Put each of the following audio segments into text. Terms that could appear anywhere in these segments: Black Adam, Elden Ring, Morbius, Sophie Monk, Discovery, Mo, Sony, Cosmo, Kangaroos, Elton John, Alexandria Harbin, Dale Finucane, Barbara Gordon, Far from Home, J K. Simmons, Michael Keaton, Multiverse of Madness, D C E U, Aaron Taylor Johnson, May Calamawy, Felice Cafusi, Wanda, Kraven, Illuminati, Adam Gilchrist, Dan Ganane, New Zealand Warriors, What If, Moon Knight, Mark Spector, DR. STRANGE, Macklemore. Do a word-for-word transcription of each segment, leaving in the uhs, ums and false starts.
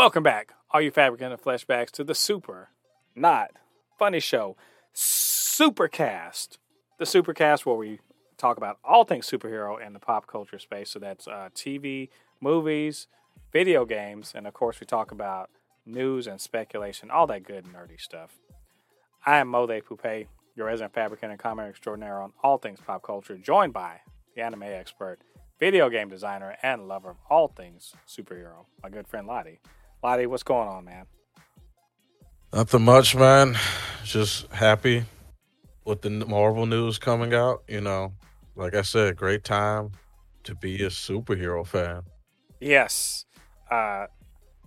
Welcome back, all you fabricant of flashbacks, to the Super Not Funny Show Supercast. The Supercast, where we talk about all things superhero in the pop culture space. So that's uh, T V, movies, video games, and of course we talk about news and speculation, all that good nerdy stuff. I am Mo de Poupée, your resident fabricant and commentator extraordinaire on all things pop culture, joined by the anime expert, video game designer, and lover of all things superhero, my good friend Ladi. Ladi, what's going on, man? Nothing much, man. Just happy with the Marvel news coming out. You know, like I said, great time to be a superhero fan. Yes. Uh,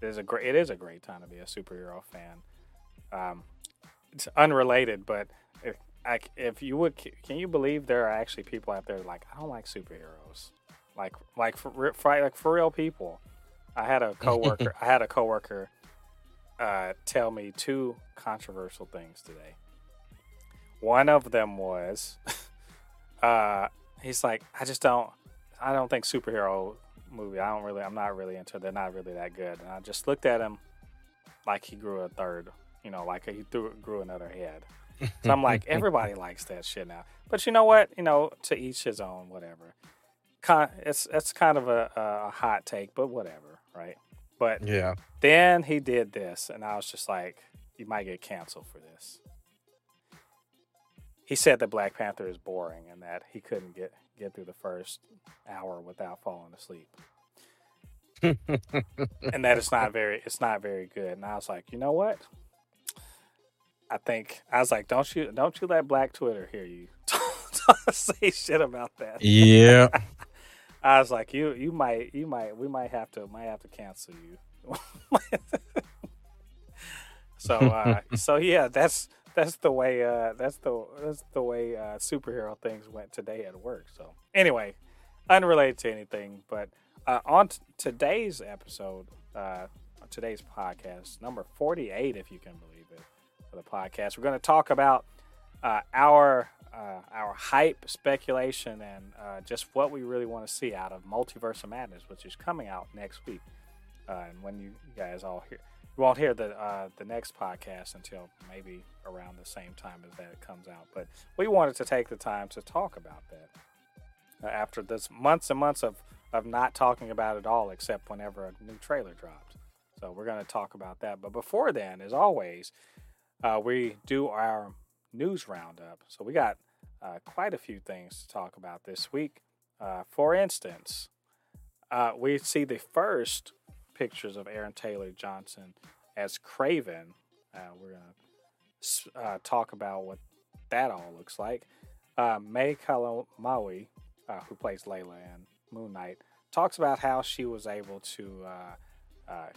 it is a great, it is a great time to be a superhero fan. Um, it's unrelated, but if, I, if you would, can you believe there are actually people out there like, I don't like superheroes. Like, like for, for, like for real people. I had a coworker, I had a coworker uh, tell me two controversial things today. One of them was, uh, he's like, I just don't, I don't think superhero movie, I don't really, I'm not really into, they're not really that good. And I just looked at him like he grew a third, you know, like he threw, grew another head. So I'm like, everybody likes that shit now. But you know what? You know, to each his own, whatever. Con- it's, it's kind of a, a hot take, but whatever, right? But yeah. Then he did this, and I was just like, you might get canceled for this. He said that Black Panther is boring and that he couldn't get, get through the first hour without falling asleep. And that it's not very it's not very good. And I was like, you know what? I think I was like, don't you don't you let Black Twitter hear you say shit about that. Yeah. I was like, you you might you might we might have to might have to cancel you. so uh, so yeah, that's That's the way. Uh, that's the that's the way uh, superhero things went today at work. So anyway, unrelated to anything, but uh, on t- today's episode, uh, on today's podcast number forty-eight, if you can believe it, for the podcast, we're going to talk about uh, our uh, our hype, speculation, and uh, just what we really want to see out of Multiverse of Madness, which is coming out next week. Uh, and when you, you guys all hear. You won't hear the uh, the next podcast until maybe around the same time as that it comes out. But we wanted to take the time to talk about that uh, after this months and months of, of not talking about it all except whenever a new trailer dropped. So we're going to talk about that. But before then, as always, uh, we do our news roundup. So we got uh, quite a few things to talk about this week. Uh, for instance, uh, we see the first pictures of Aaron Taylor Johnson as Kraven. Uh, we're going to uh, talk about what that all looks like. Uh, May Calamawy, uh, who plays Layla in Moon Knight, talks about how she was able to uh, uh,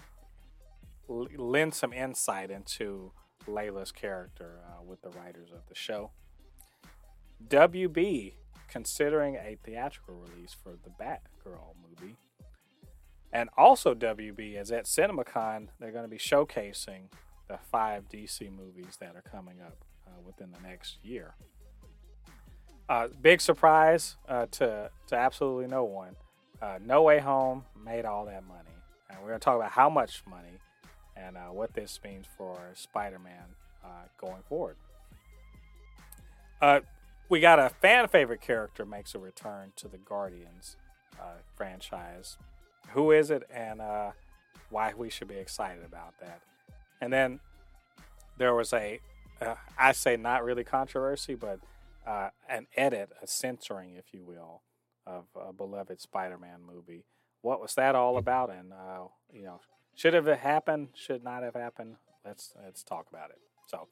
l- lend some insight into Layla's character uh, with the writers of the show. W B considering a theatrical release for the Batgirl movie. And also W B is at CinemaCon. They're going to be showcasing the five D C movies that are coming up uh, within the next year. Uh, big surprise uh, to, to absolutely no one. Uh, No Way Home made all that money. And we're going to talk about how much money and uh, what this means for Spider-Man uh, going forward. Uh, we got a fan favorite character makes a return to the Guardians uh, franchise. Who is it and uh, why we should be excited about that. And then there was a, uh, I say not really controversy, but uh, an edit, a censoring, if you will, of a beloved Spider-Man movie. What was that all about? And, uh, you know, should have it happened, should not have happened. Let's, let's talk about it. So,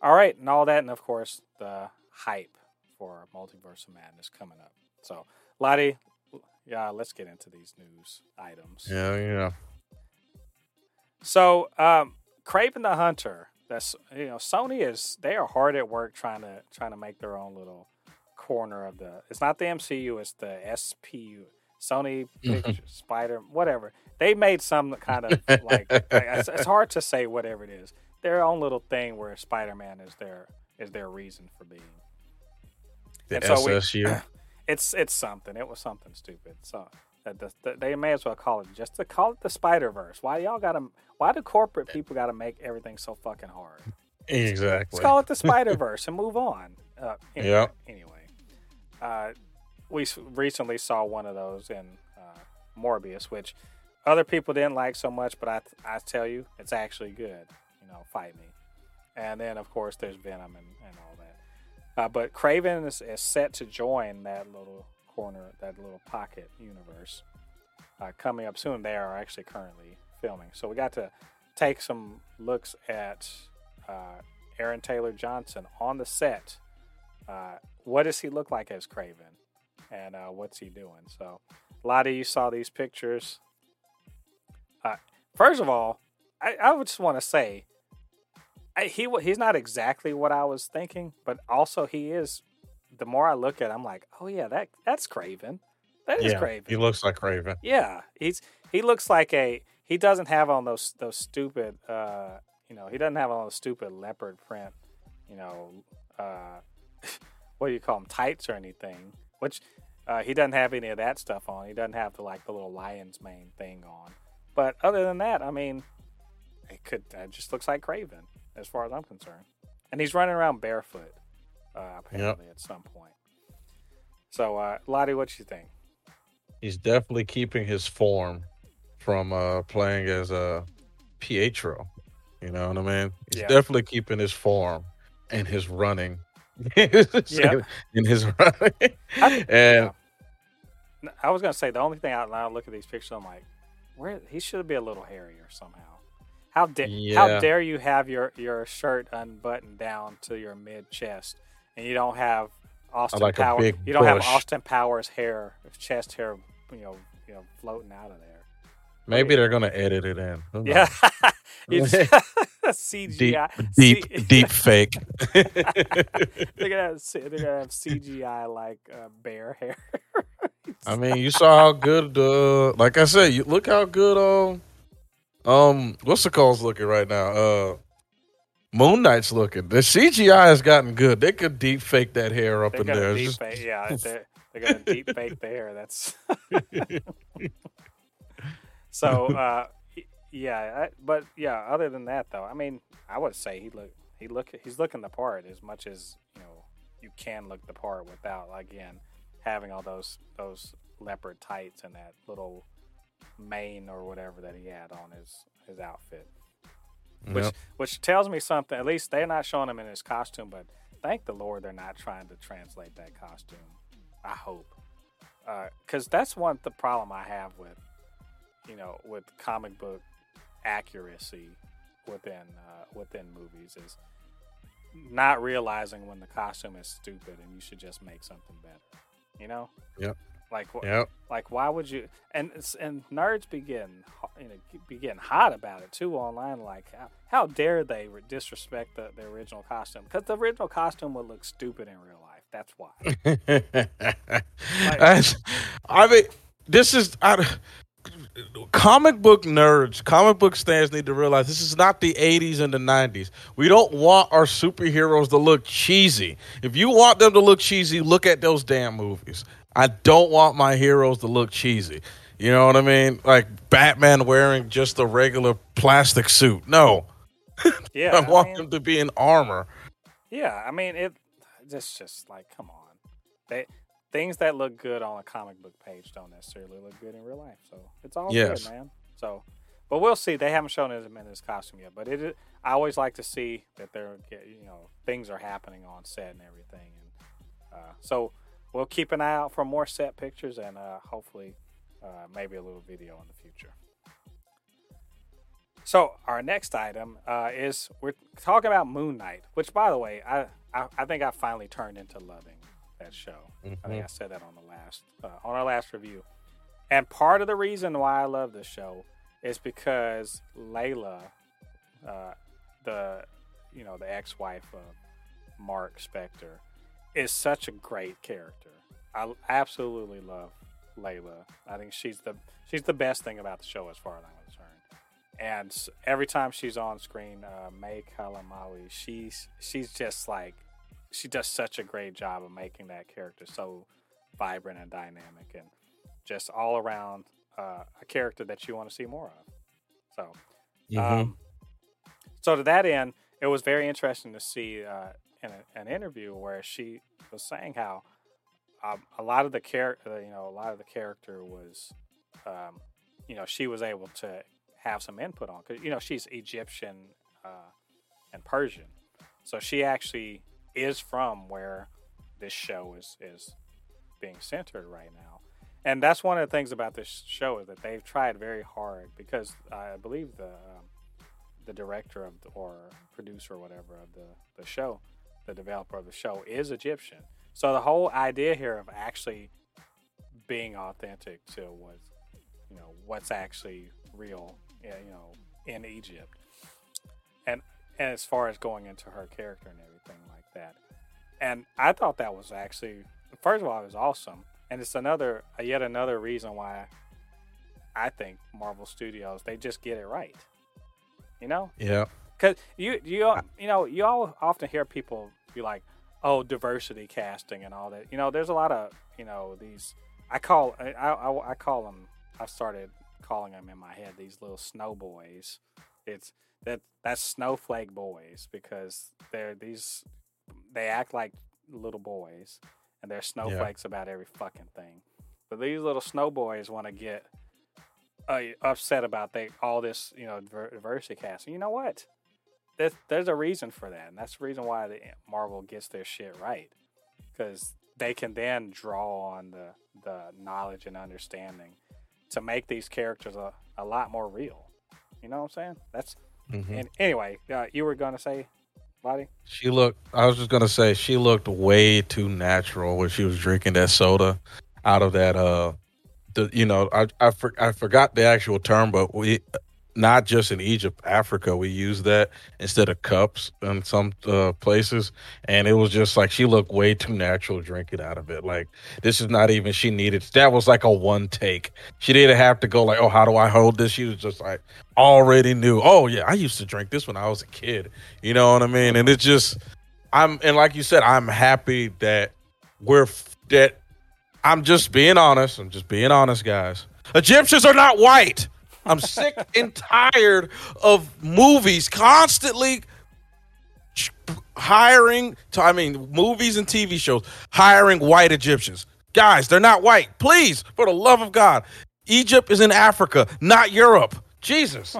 all right. And all that. And of course, the hype for Multiverse of Madness coming up. So, Lottie. Yeah, let's get into these news items. Yeah, yeah. So, um, Kraven the Hunter. That's you know, Sony is they are hard at work trying to trying to make their own little corner of the. It's not the M C U, it's the S P U, Sony Pictures, Spider, whatever. They made some kind of like, like it's, it's hard to say whatever it is. Their own little thing where Spider-Man is their is their reason for being. The S S U. It's it's something. It was something stupid. So that, the, that they may as well call it just to call it the Spider-Verse. Why y'all gotta? Why do corporate people gotta make everything so fucking hard? Exactly. Let's call it the Spider-Verse and move on. Uh, anyway, yeah. Anyway, uh, we recently saw one of those in uh, Morbius, which other people didn't like so much, but I I tell you, it's actually good. You know, fight me. And then, of course, there's Venom and, and all that. Uh, but Kraven is, is set to join that little corner, that little pocket universe uh, coming up soon. They are actually currently filming. So we got to take some looks at uh, Aaron Taylor Johnson on the set. Uh, what does he look like as Kraven? And uh, what's he doing? So, a lot of you saw these pictures. Uh, first of all, I, I would just want to say, He he's not exactly what I was thinking, but also he is. The more I look at it, I'm like, oh yeah, that that's Kraven. That is yeah, Kraven. He looks like Kraven. Yeah, he's he looks like a. He doesn't have on those those stupid. Uh, you know, he doesn't have on those stupid leopard print. You know, uh, what do you call them? Tights or anything? Which uh, he doesn't have any of that stuff on. He doesn't have the like the little lion's mane thing on. But other than that, I mean, it could. It just looks like Kraven. As far as I'm concerned. And he's running around barefoot, uh, apparently, yep. at some point. So, uh, Lottie, what you think? He's definitely keeping his form from uh, playing as uh, Pietro. You know what I mean? He's yeah. definitely keeping his form and his running. yeah. In his running. I, and yeah. I was going to say, the only thing I, when I look at these pictures, I'm like, where he should be a little hairier somehow. How, da- yeah. how dare you have your, your shirt unbuttoned down to your mid chest, and you don't have Austin like Powers. You don't bush. have Austin Powers hair, chest hair, you know, you know, floating out of there. Maybe yeah. they're gonna edit it in. Who yeah, It's, C G I, deep, C- deep, deep fake. They're gonna have, they're gonna have C G I like uh, bear hair. I mean, you saw how good. Uh, like I said, you look how good. Um. Um, what's the call's looking right now? Uh, Moon Knight's looking. The C G I has gotten good. They could deep fake that hair up they're in there. Deep just... fake, yeah, they're, they're gonna deep fake the hair. That's so. Uh, yeah, I, but yeah. Other than that, though, I mean, I would say he look, he look, he's looking the part as much as you know you can look the part without again having all those those leopard tights and that little mane or whatever that he had on his his outfit, which yep. which tells me something. At least they're not showing him in his costume, but thank the Lord they're not trying to translate that costume. I hope, because uh, that's one the problem I have with you know with comic book accuracy within uh, within movies is not realizing when the costume is stupid and you should just make something better. You know. Yep. Like, yep. like, why would you? And and nerds be getting, you know, be getting hot about it too online. Like, how, how dare they disrespect the, the original costume? Because the original costume would look stupid in real life. That's why. like, I mean, this is I, comic book nerds, comic book fans need to realize this is not the eighties and the nineties. We don't want our superheroes to look cheesy. If you want them to look cheesy, look at those damn movies. I don't want my heroes to look cheesy. You know what I mean? Like Batman wearing just a regular plastic suit. No. Yeah. I want I mean, them to be in armor. Yeah. I mean, it. it's just like, come on. They, things that look good on a comic book page don't necessarily look good in real life. So it's all yes. good, man. So, but we'll see. They haven't shown him in his costume yet. But it. I always like to see that there, you know, things are happening on set and everything. And uh, so. We'll keep an eye out for more set pictures and uh, hopefully uh, maybe a little video in the future. So our next item uh, is we're talking about Moon Knight, which, by the way, I, I, I think I finally turned into loving that show. Mm-hmm. I think I said that on the last uh, on our last review. And part of the reason why I love this show is because Layla, uh, the you know the ex-wife of Mark Spector, is such a great character. I absolutely love Layla. I think she's the she's the best thing about the show as far as I'm concerned. And every time she's on screen, uh, May Calamawy, she's she's just like she does such a great job of making that character so vibrant and dynamic and just all around uh, a character that you want to see more of. So, mm-hmm. um, so to that end, it was very interesting to see uh, in a, an interview where she was saying how um, a lot of the character, you know, a lot of the character was, um, you know, she was able to have some input on, because you know she's Egyptian uh, and Persian, so she actually is from where this show is is being centered right now. And that's one of the things about this show, is that they've tried very hard, because I believe the um, the director of the, or producer or whatever of the, the show, the developer of the show, is Egyptian. So the whole idea here of actually being authentic to what, you know, what's actually real, you know, in Egypt, and and as far as going into her character and everything like that. And I thought that was actually, first of all, it was awesome. And it's another, yet another reason why I think Marvel Studios, they just get it right, you know? Yeah. Because you you you know you all often hear people be like, oh, diversity casting and all that. You know, there's a lot of, you know, these I call I I, I call them. I started calling them in my head these little snow boys. It's that that's snowflake boys, because they're these they act like little boys. And there's snowflakes yeah. about every fucking thing. But these little snow boys want to get uh, upset about they, all this, you know, diversity casting. You know what? There's, there's a reason for that. And that's the reason why the Marvel gets their shit right. Because they can then draw on the, the knowledge and understanding to make these characters a, a lot more real. You know what I'm saying? That's mm-hmm. And anyway, uh, you were going to say... Lottie? She looked, I was just going to say, she looked way too natural when she was drinking that soda out of that, uh, the, you know, I I, for, I forgot the actual term, but we, not just in Egypt, Africa, we use that instead of cups in some uh, places. And it was just like, she looked way too natural drinking out of it. Like, this is not even, she needed, that was like a one take. She didn't have to go like, oh, how do I hold this? She was just like, already knew, oh yeah, I used to drink this when I was a kid. You know what I mean? And it's just, I'm, and like you said, I'm happy that we're, that I'm just being honest. I'm just being honest, guys. Egyptians are not white. I'm sick and tired of movies constantly hiring, I mean, movies and T V shows, hiring white Egyptians. Guys, they're not white. Please, for the love of God. Egypt is in Africa, not Europe. Jesus.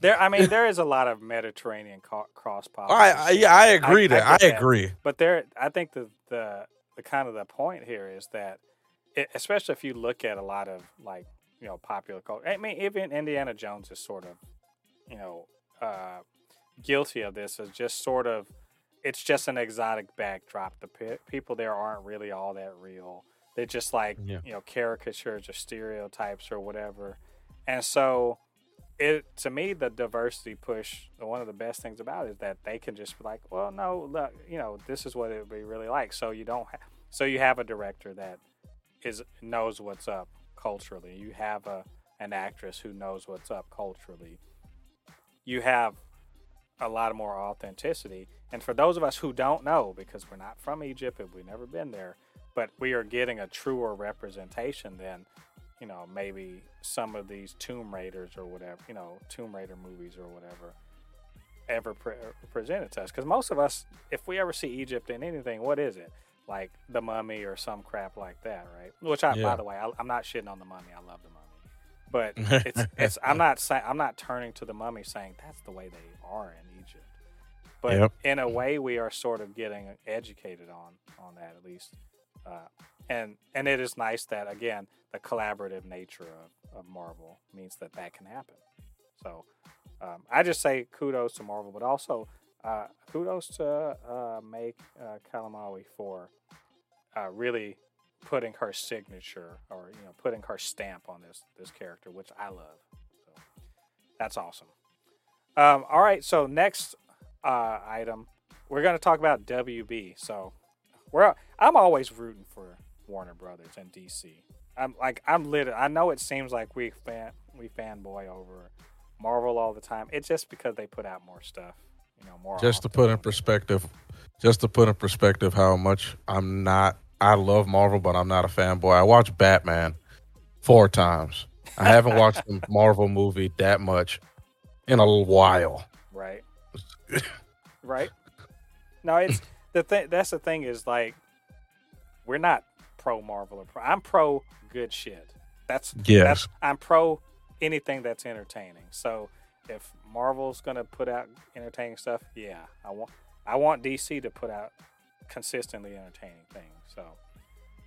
There, I mean, there is a lot of Mediterranean co- cross-pollination. I, I, yeah, I agree I, that. I, I agree. That. But there, I think the, the, the kind of the point here is that, it, especially if you look at a lot of, like, you know, popular culture. I mean, even Indiana Jones is sort of, you know, uh, guilty of this. Is just sort of, it's just an exotic backdrop. The pe- people there aren't really all that real. They're just like, yeah. you know, caricatures or stereotypes or whatever. And so, it to me, the diversity push, one of the best things about it is that they can just be like, well, no, look, you know, this is what it would be really like. So you don't, ha- so you have a director that is knows what's up. Culturally, you have a an actress who knows what's up culturally. You have a lot of more authenticity, and for those of us who don't know, because we're not from Egypt and we've never been there, but we are getting a truer representation than, you know, maybe some of these Tomb Raiders or whatever, you know, Tomb Raider movies or whatever ever pre- presented to us. Because most of us, if we ever see Egypt in anything, what is it? Like The Mummy or some crap like that, right? Which I, yeah. by the way, I, I'm not shitting on The Mummy. I love The Mummy, but it's, it's I'm not saying I'm not turning to The Mummy saying that's the way they are in Egypt. But yep. in a way, we are sort of getting educated on on that at least, uh, and and it is nice that again the collaborative nature of, of Marvel means that that can happen. So um, I just say kudos to Marvel, but also. Uh, kudos to uh, May uh, Calamawy for uh, really putting her signature, or you know, putting her stamp on this this character, which I love. So that's awesome. Um, all right, so next uh, item, we're going to talk about W B. So we're I'm always rooting for Warner Brothers and D C. I'm like I'm lit. I know it seems like we fan we fanboy over Marvel all the time. It's just because they put out more stuff. You know, more just to put in perspective, just to put in perspective how much I'm not, I love Marvel, but I'm not a fanboy. I watched Batman four times. I haven't watched a Marvel movie that much in a little while. Right. Right. No, it's the thing. That's the thing is like, we're not pro Marvel. Or pro, I'm pro good shit. That's yes. That's, I'm pro anything that's entertaining. So if Marvel's gonna put out entertaining stuff, yeah, I want I want D C to put out consistently entertaining things. So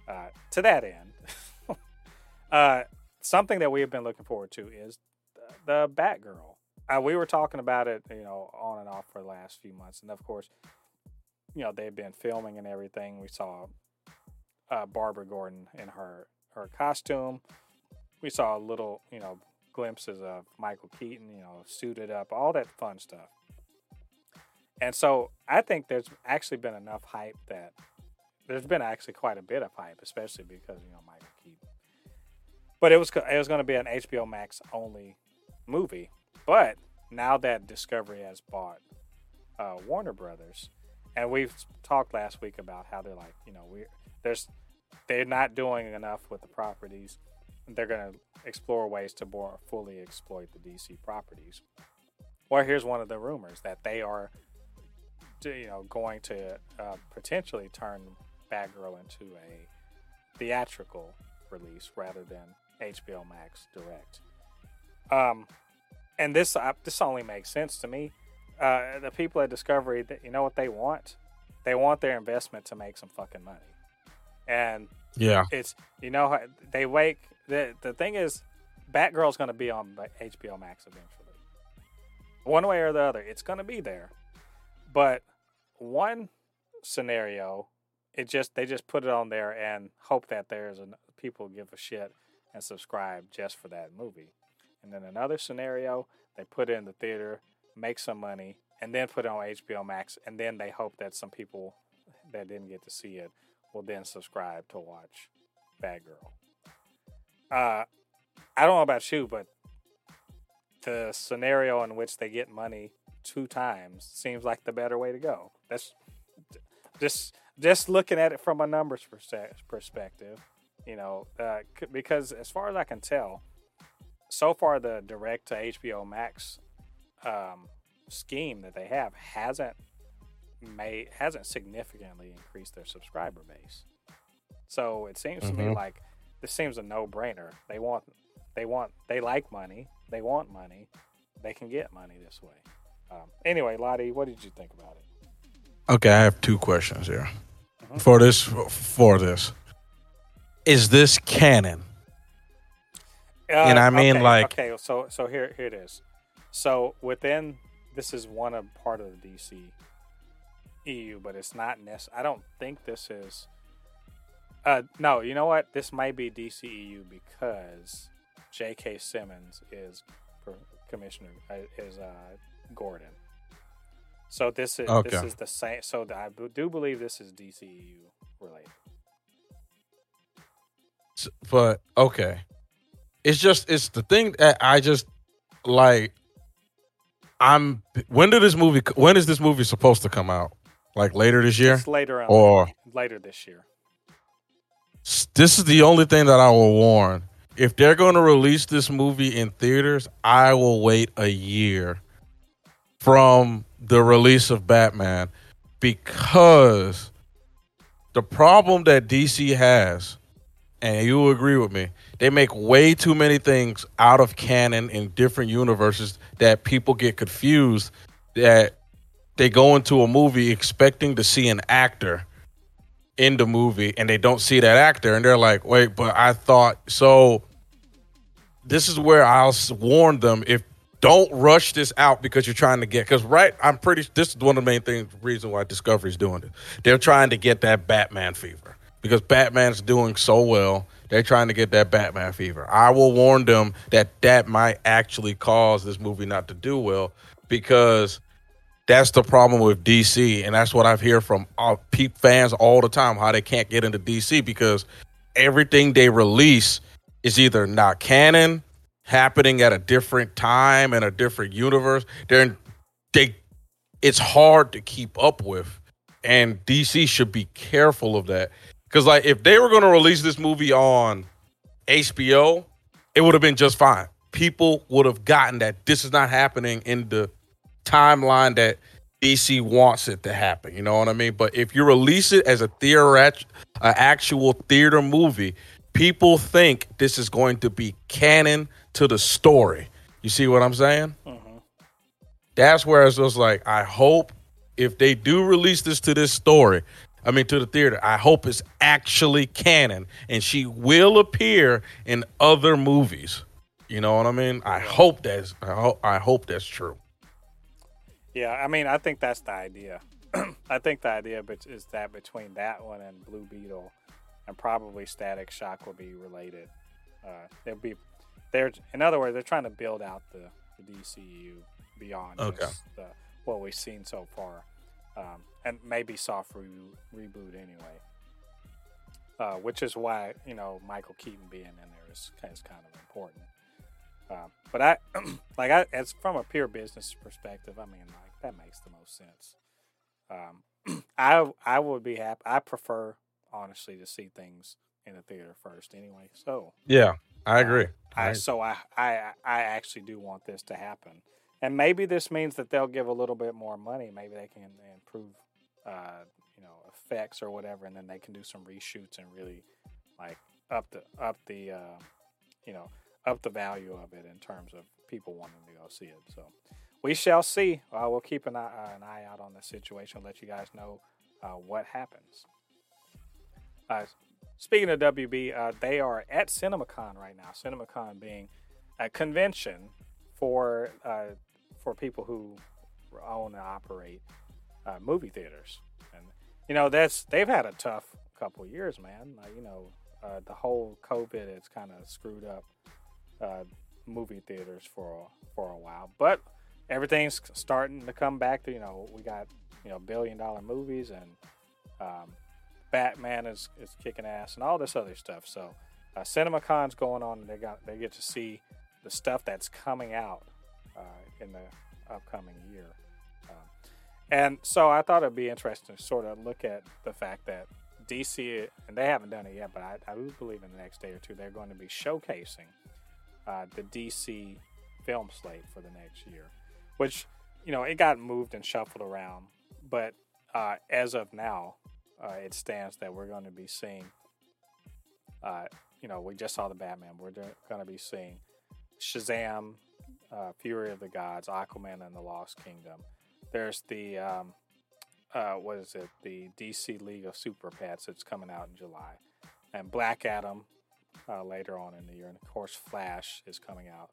uh, to that end, uh, something that we have been looking forward to is the, the Batgirl. Uh, we were talking about it, you know, on and off for the last few months, and of course, you know, they've been filming and everything. We saw uh, Barbara Gordon in her her costume. We saw a little, you know, glimpses of Michael Keaton, you know, suited up, all that fun stuff. And so I think there's actually been enough hype that there's been actually quite a bit of hype, especially because, you know, Michael Keaton. But it was it was going to be an H B O Max only movie. But now that Discovery has bought uh, Warner Brothers, and we've talked last week about how they're like, you know, we there's they're not doing enough with the properties. They're going to explore ways to more fully exploit the D C properties. Well, here's one of the rumors that they are, you know, going to uh, potentially turn Batgirl into a theatrical release rather than H B O Max direct. Um, and this uh, this only makes sense to me. Uh, the people at Discovery, you know what they want? They want their investment to make some fucking money. And yeah, it's you know they wake. The the thing is, Batgirl's going to be on H B O Max eventually. One way or the other, it's going to be there. But one scenario, it just they just put it on there and hope that there's an, people give a shit and subscribe just for that movie. And then another scenario, they put it in the theater, make some money, and then put it on H B O Max, and then they hope that some people that didn't get to see it will then subscribe to watch Batgirl. Uh, I don't know about you, but the scenario in which they get money two times seems like the better way to go. That's just just looking at it from a numbers perspective, you know, uh, because as far as I can tell, so far the direct to H B O Max um, scheme that they have hasn't made hasn't significantly increased their subscriber base. So it seems mm-hmm. to me like. This seems a no-brainer. They want, they want, they like money. They want money. They can get money this way. Um, anyway, Lottie, what did you think about it? Okay, I have two questions here. Mm-hmm. For this, for this, is this canon? Uh, and I mean, okay, like, okay, so so here here it is. So within this is one of part of the D C E U, but it's not necessary. I don't think this is. Uh, no, you know what? This might be D C E U because J K. Simmons is commissioner is uh, Gordon. So this is okay. This is the same. So I do believe this is D C E U related. But okay, it's just it's the thing that I just like. I'm when did this movie? When is this movie supposed to come out? Like later this year? It's later on, or later this year. This is the only thing that I will warn. If they're going to release this movie in theaters, I will wait a year from the release of Batman because the problem that D C has, and you will agree with me, they make way too many things out of canon in different universes that people get confused that they go into a movie expecting to see an actor in the movie and they don't see that actor and they're like, wait, but I thought so. This is where I'll warn them, if don't rush this out because you're trying to get, because right, I'm pretty, this is one of the main things, reason why Discovery's doing it. They're trying to get that Batman fever because Batman's doing so well. They're trying to get that Batman fever. I will warn them that that might actually cause this movie not to do well because that's the problem with D C, and that's what I've heard from all peep fans all the time, how they can't get into D C because everything they release is either not canon, happening at a different time and a different universe. They're, they, it's hard to keep up with, and D C should be careful of that. Because like if they were going to release this movie on H B O, it would have been just fine. People would have gotten that this is not happening in the timeline that D C wants it to happen. You know what I mean? But if you release it as a theoret- an actual theater movie, people think this is going to be canon to the story. You see what I'm saying? Mm-hmm. That's where it's just like, I hope if they do release this to this story, I mean, to the theater, I hope it's actually canon and she will appear in other movies. You know what I mean? I hope that's, I, ho- I hope that's true. Yeah, I mean, I think that's the idea. I think the idea is that between that one and Blue Beetle, and probably Static Shock will be related. Uh, they'll be, they're in other words, they're trying to build out the, the D C U beyond okay. just the, what we've seen so far, um, and maybe soft re- reboot anyway. Uh, which is why you know Michael Keaton being in there is, is kind of important. Um, but I, like I, as from a pure business perspective, I mean, like that makes the most sense. Um, I, I would be happy. I prefer, honestly, to see things in the theater first, anyway. So yeah, I agree. Uh, I, I agree. So I, I, I actually do want this to happen, and maybe this means that they'll give a little bit more money. Maybe they can improve, uh, you know, effects or whatever, and then they can do some reshoots and really, like, up the up the, uh, you know. up the value of it in terms of people wanting to go see it. So we shall see. Uh, we'll keep an eye, uh, an eye out on this situation. Let you guys know uh, what happens. Uh, speaking of W B, uh, they are at CinemaCon right now. CinemaCon being a convention for uh, for people who own and operate uh, movie theaters. And you know that's they've had a tough couple of years, man. Like, you know uh, the whole COVID has kind of screwed up Uh, movie theaters for for a while, but everything's starting to come back. To, you know, we got you know billion dollar movies and um, Batman is, is kicking ass and all this other stuff. So uh, CinemaCon's going on. And they got they get to see the stuff that's coming out uh, in the upcoming year, uh, and so I thought it'd be interesting to sort of look at the fact that D C, and they haven't done it yet, but I, I do believe in the next day or two they're going to be showcasing Uh, the D C film slate for the next year, which, you know, it got moved and shuffled around. But uh, as of now, uh, it stands that we're going to be seeing, uh, you know, we just saw the Batman. We're going to be seeing Shazam, uh, Fury of the Gods, Aquaman and the Lost Kingdom. There's the, um, uh, what is it? The D C League of Super Pets that's coming out in July. And Black Adam, Uh, later on in the year, and of course Flash is coming out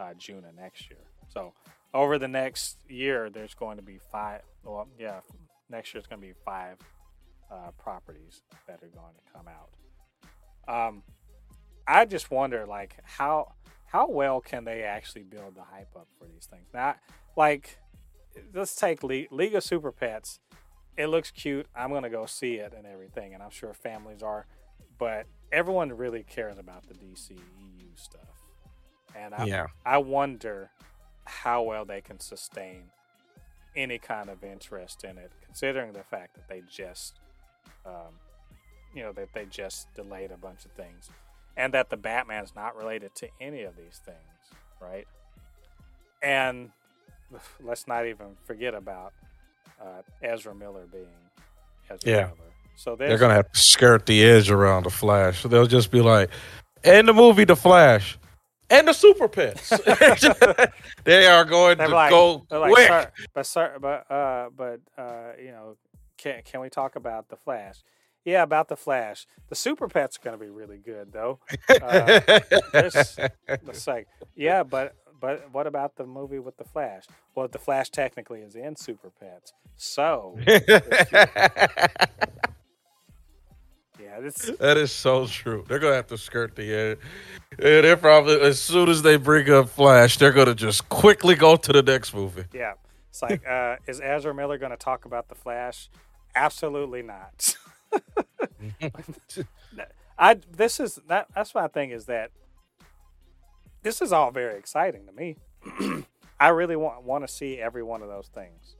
uh, June of next year. So over the next year there's going to be five well yeah next year's going to be five uh, properties that are going to come out. um, I just wonder like how how well can they actually build the hype up for these things now. Like, let's take Le- League of Super Pets. It looks cute, I'm going to go see it and everything, and I'm sure families are, but everyone really cares about the D C E U stuff. And I, yeah. I wonder how well they can sustain any kind of interest in it, considering the fact that they just, um, you know, that they just delayed a bunch of things and that the Batman's not related to any of these things, right? And let's not even forget about uh, Ezra Miller being Ezra yeah. Miller. So they're going to have to skirt the edge around the Flash. So they'll just be like, and the movie The Flash, and the Super Pets. They are going they're to like, go like, quick. Sir, but, sir, but, uh, but uh, you know, can can we talk about The Flash? Yeah, about The Flash. The Super Pets are going to be really good, though. Uh, it's, it's like, yeah, but, but what about the movie with The Flash? Well, The Flash technically is in Super Pets. So... Yeah, this... That is so true. They're going to have to skirt the edge. Yeah, they're probably, as soon as they bring up Flash, they're going to just quickly go to the next movie. Yeah. It's like, uh, is Ezra Miller going to talk about The Flash? Absolutely not. I, this is, that, that's my thing is that this is all very exciting to me. I really want, want to see every one of those things.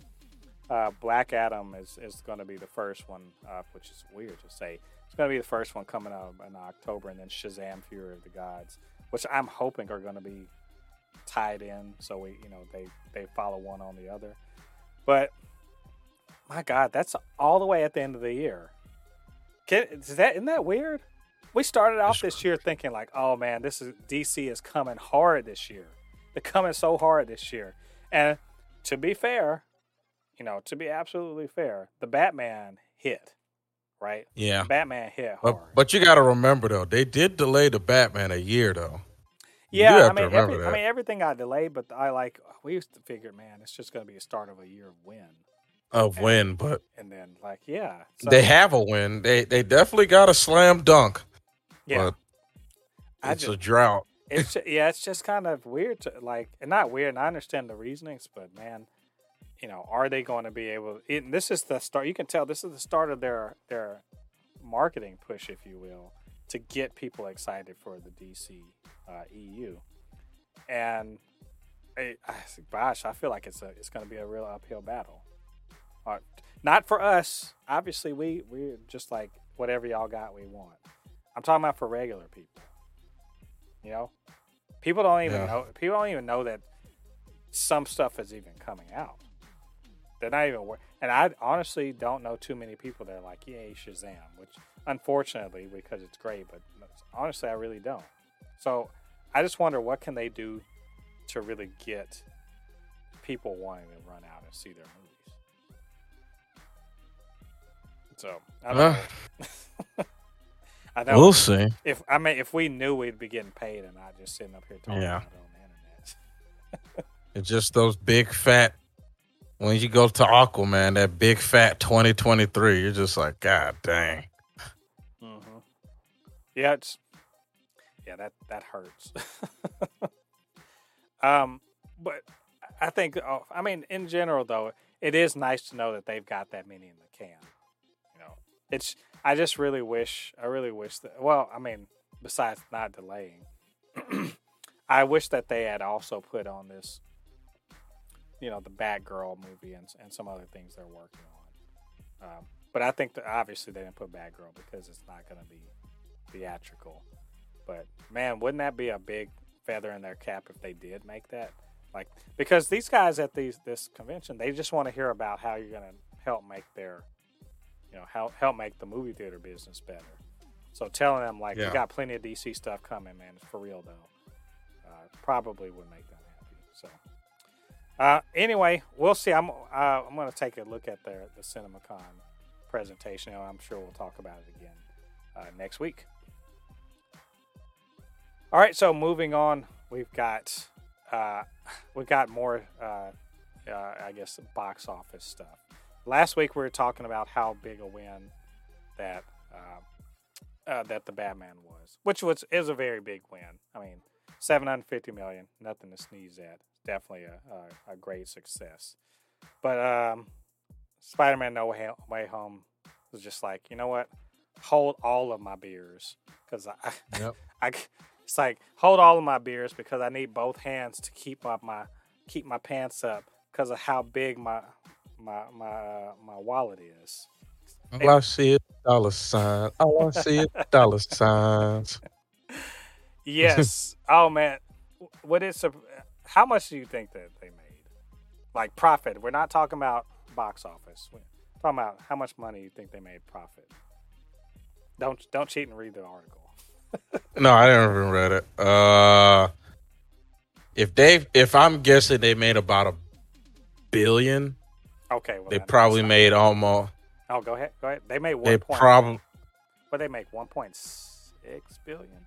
Uh, Black Adam is, is going to be the first one, uh, which is weird to say. It's going to be the first one coming out in October, and then Shazam, Fury of the Gods, which I'm hoping are going to be tied in, so we, you know, they, they follow one on the other. But my God, that's all the way at the end of the year. Can, is that isn't that weird? We started off this year thinking like, oh man, this is D C is coming hard this year. They're coming so hard this year. And to be fair, you know, to be absolutely fair, the Batman hit, right? Yeah. Batman hit hard. But, but you got to remember, though, they did delay the Batman a year, though. Yeah, I mean, every, I mean, everything got delayed, but I like, we used to figure, man, it's just going to be a start of a year of win. Of and, win, but. And then, like, yeah. So, they have a win. They they definitely got a slam dunk. Yeah. But it's just, a drought. It's yeah, it's just kind of weird to, like, and not weird, and I understand the reasonings, but, man, you know, are they going to be able to, and this is the start, you can tell this is the start of their their marketing push, if you will, to get people excited for the D C uh, E U. And I, I, gosh, I feel like it's a, it's going to be a real uphill battle. Right. Not for us. Obviously, we, we're just like, whatever y'all got, we want. I'm talking about for regular people. You know? People don't even yeah. know, people don't even know that some stuff is even coming out. They're not even, and I honestly don't know too many people that are like, "Yay, Shazam!" Which, unfortunately, because it's great, but honestly, I really don't. So, I just wonder what can they do to really get people wanting to run out and see their movies. So, I don't know. I know we'll if, see. If I mean, if we knew we'd be getting paid and not just sitting up here talking yeah. about it on the internet, it's just those big fat. When you go to Aquaman, that big fat twenty twenty-three, you're just like, God dang. Mm-hmm. Yeah, it's yeah that that hurts. um, but I think, oh, I mean, in general though, it is nice to know that they've got that many in the can. You know, it's I just really wish, I really wish that. Well, I mean, besides not delaying, I wish that they had also put on this. You know, the Batgirl movie and and some other things they're working on, um, but I think that obviously they didn't put Batgirl because it's not going to be theatrical. But man, wouldn't that be a big feather in their cap if they did make that? Like, because these guys at these this convention, they just want to hear about how you're going to help make their, you know, help help make the movie theater business better. So telling them like yeah. we got plenty of D C stuff coming, man, for real though, uh, probably would make them happy. So. Uh, anyway, we'll see. I'm uh, I'm going to take a look at the, the CinemaCon presentation, and I'm sure we'll talk about it again uh, next week. All right, so moving on, we've got uh, we've got more, uh, uh, I guess, box office stuff. Last week we were talking about how big a win that uh, uh, that the Batman was, which was is a very big win. I mean, seven hundred fifty million dollars, nothing to sneeze at. Definitely a, a, a great success. But um, Spider-Man No Way Home was just like, you know what? Hold all of my beers. Because I, yep. I, it's like, hold all of my beers because I need both hands to keep up my keep my pants up because of how big my my my uh, my wallet is. All I see is dollar signs. All I see is dollar signs. Yes. Oh, man. What is... How much do you think that they made? Like profit. We're not talking about box office. We're talking about how much money you think they made profit. Don't don't cheat and read the article. No, I didn't even read it. Uh, if they if I'm guessing they made about a billion. Okay, well, they probably made almost. Oh, go ahead. Go ahead. They made one. They probably. But they make one point six billion.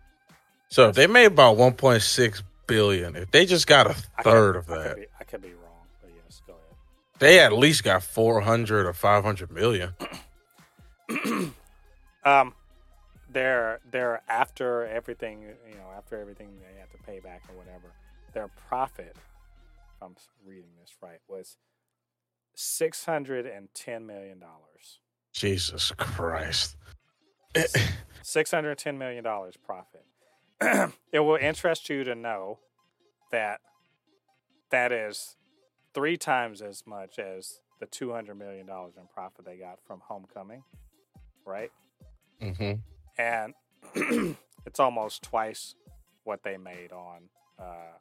So That's they made about one point six billion. Billion. If they just got a third could, of that, I could, be, I could be wrong, but yes, go ahead. They at least got four hundred or five hundred million. um, they're they're after everything, you know, after everything they have to pay back or whatever. Their profit, if I'm reading this right, was six hundred and ten million dollars. Jesus Christ! six hundred ten million dollars profit. It will interest you to know that that is three times as much as the two hundred million dollars in profit they got from Homecoming, right? Mm-hmm. And it's almost twice what they made on uh,